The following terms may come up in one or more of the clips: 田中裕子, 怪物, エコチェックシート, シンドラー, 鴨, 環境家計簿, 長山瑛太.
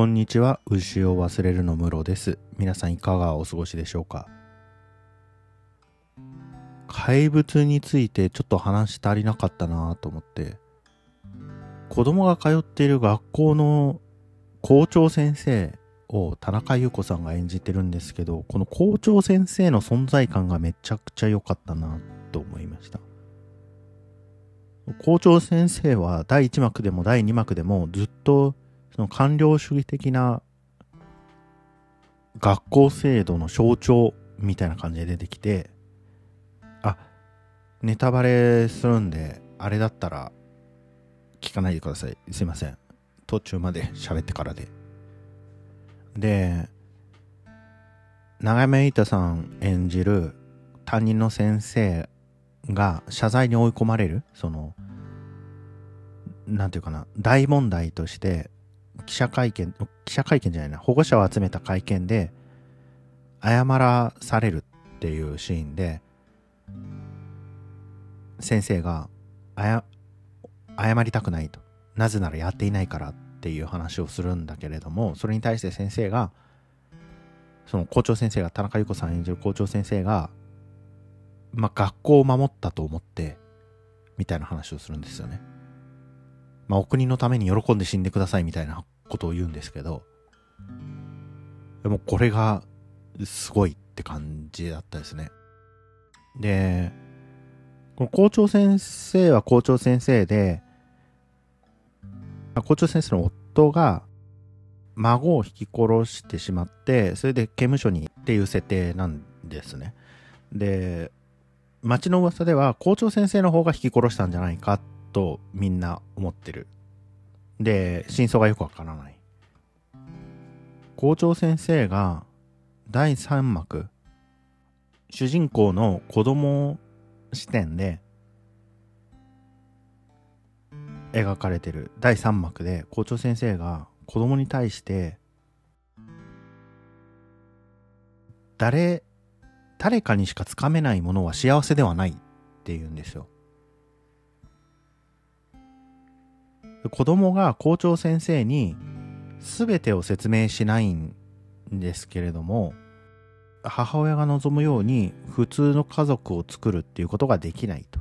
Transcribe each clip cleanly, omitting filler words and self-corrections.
こんにちは、牛を忘れるのムロです。皆さんいかがお過ごしでしょうか。怪物についてちょっと話足りなかったなと思って、子供が通っている学校の校長先生を田中裕子さんが演じてるんですけど、この校長先生の存在感がめちゃくちゃ良かったなと思いました。校長先生は第1幕でも第2幕でもずっとその官僚主義的な学校制度の象徴みたいな感じで出てきて、ネタバレするんで、あれだったら聞かないでください。すいません。途中まで喋ってからで。で、長山瑛太さん演じる担任の先生が謝罪に追い込まれる、その、なんていうかな、大問題として、保護者を集めた会見で謝らされるっていうシーンで、先生が謝りたくないと、なぜならやっていないからっていう話をするんだけれども、それに対して先生が、その校長先生が、田中裕子さん演じる校長先生が、学校を守ったと思ってみたいな話をするんですよね。お国のために喜んで死んでくださいみたいなことを言うんですけど、でもこれがすごいって感じだったですね。で、この校長先生は校長先生で、校長先生の夫が孫を引き殺してしまって、それで刑務所にっていう設定なんですね。で、町の噂では校長先生の方が引き殺したんじゃないかってとみんな思ってる。で、真相がよくわからない。校長先生が第3幕、主人公の子供視点で描かれてる第3幕で、校長先生が子供に対して誰かにしかつかめないものは幸せではないって言うんですよ。子供が校長先生に全てを説明しないんですけれども、母親が望むように普通の家族を作るっていうことができないと。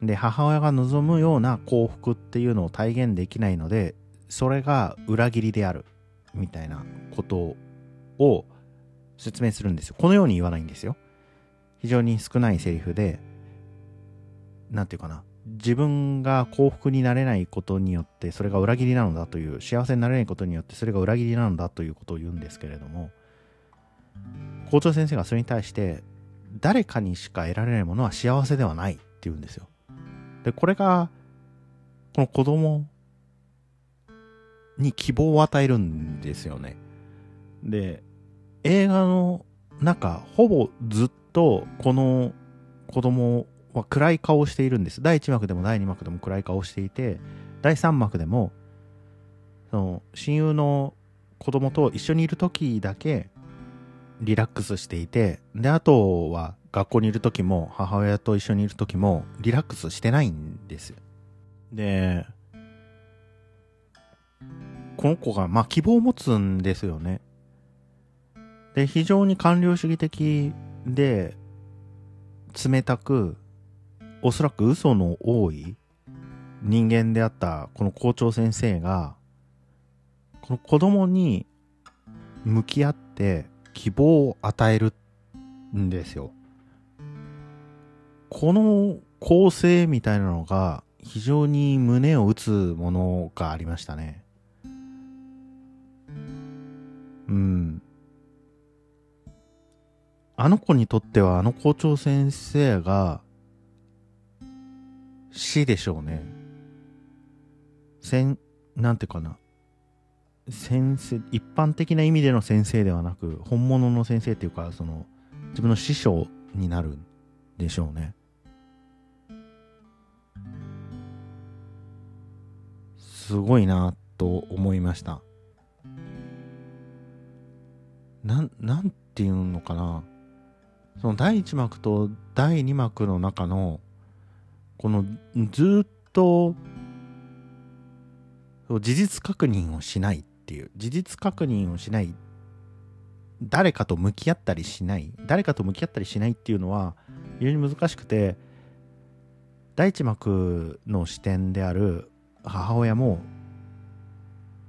で、母親が望むような幸福っていうのを体現できないので、それが裏切りであるみたいなことを説明するんですよ。このように言わないんですよ。非常に少ないセリフで、なんていうかな、自分が幸福になれないことによってそれが裏切りなのだという、幸せになれないことによってそれが裏切りなのだということを言うんですけれども、校長先生がそれに対して誰かにしか得られないものは幸せではないって言うんですよ。で、これがこの子供に希望を与えるんですよね。で、映画の中ほぼずっとこの子供を暗い顔をしているんです。第1幕でも第2幕でも暗い顔をしていて、第3幕でもその親友の子供と一緒にいる時だけリラックスしていて、で、あとは学校にいる時も母親と一緒にいる時もリラックスしてないんです。で、この子が希望を持つんですよね。で、非常に官僚主義的で冷たく、おそらく嘘の多い人間であったこの校長先生が、この子供に向き合って希望を与えるんですよ。この構成みたいなのが非常に胸を打つものがありましたね。あの子にとっては、あの校長先生が死でしょうね。先生、一般的な意味での先生ではなく、本物の先生っていうか、その、自分の師匠になるんでしょうね。すごいなと思いました。なんていうのかな。その第1幕と第2幕の中の、このずっと事実確認をしないっっていう、事実確認をしない、誰かと向き合ったりしないっていうのは非常に難しくて、第一幕の視点である母親も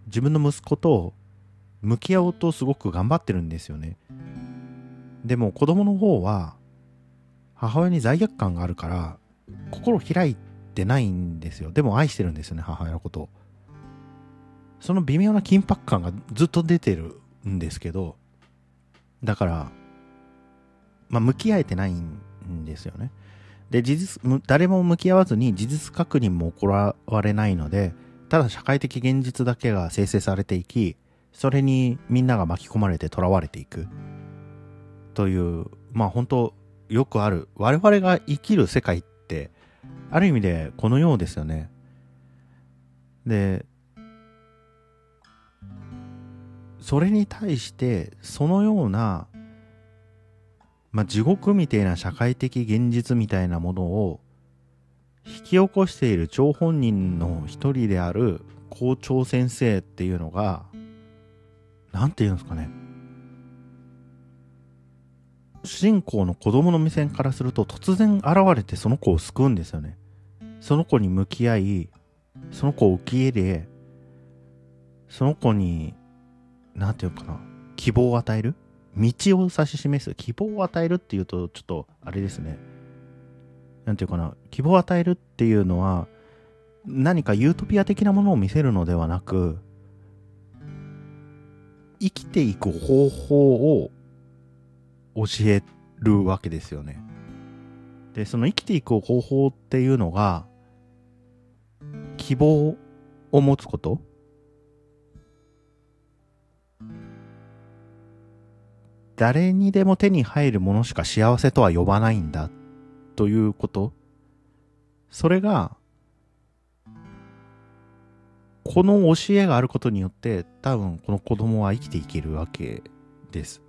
自分の息子と向き合おうとすごく頑張ってるんですよね。でも子供の方は母親に罪悪感があるから心開いてないんですよ。でも愛してるんですよね、母親のこと。その微妙な緊迫感がずっと出てるんですけど、だから向き合えてないんですよね。で、誰も向き合わずに事実確認も行われないので、ただ社会的現実だけが生成されていき、それにみんなが巻き込まれて囚われていくという、本当よくある、我々が生きる世界ってある意味でこのようですよね。で、それに対してそのような、地獄みたいな社会的現実みたいなものを引き起こしている張本人の一人である校長先生っていうのが、なんていうんですかね、主人公の子供の目線からすると突然現れてその子を救うんですよね。その子に向き合い、その子を受け入れ、その子に希望を与える、道を指し示す、希望を与えるっていうとちょっとあれですね、希望を与えるっていうのは何かユートピア的なものを見せるのではなく、生きていく方法を教えるわけですよね。で、その生きていく方法っていうのが、希望を持つこと、誰にでも手に入るものしか幸せとは呼ばないんだということ、それがこの教えがあることによって、多分この子供は生きていけるわけです。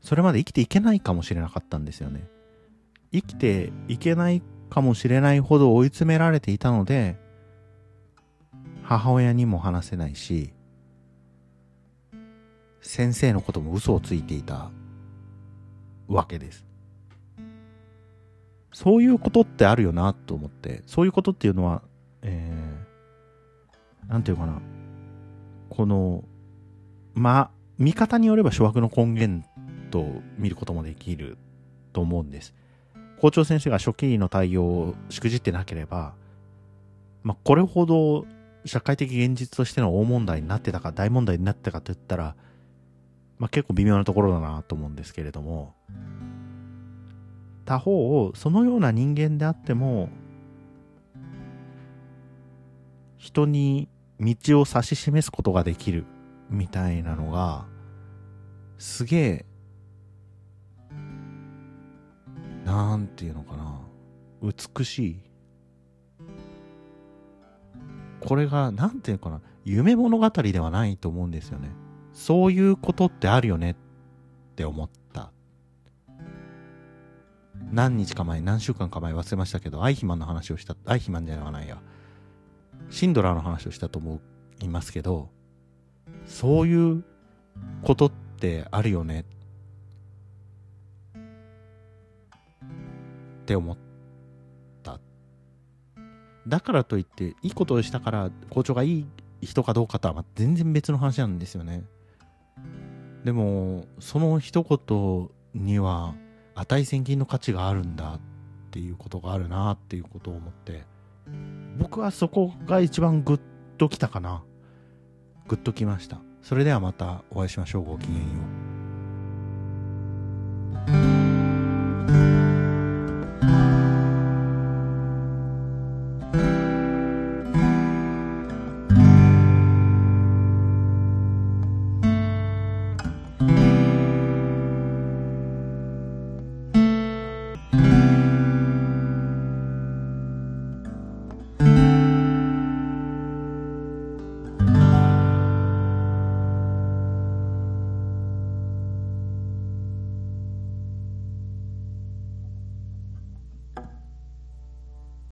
それまで生きていけないかもしれなかったんですよね。生きていけないかもしれないほど追い詰められていたので、母親にも話せないし、先生のことも嘘をついていたわけです。そういうことってあるよなと思って、そういうことっていうのは、この見方によれば諸悪の根源と見ることもできると思うんです。校長先生が初期医の対応をしくじってなければ、これほど社会的現実としての大問題になってたかといったら、結構微妙なところだなと思うんですけれども、他方をそのような人間であっても、人に道を指し示すことができるみたいなのが、すげえ、美しい。これが夢物語ではないと思うんですよね。そういうことってあるよねって思った。何週間か前忘れましたけど、シンドラーの話をしたと思いますけど、そういうことってあるよねって思った。だからといっていいことをしたから校長がいい人かどうかとは全然別の話なんですよね。でもその一言には値千金の価値があるんだっていうことがあるなっていうことを思って、僕はそこが一番グッときました。それではまたお会いしましょう。ごきげんよう。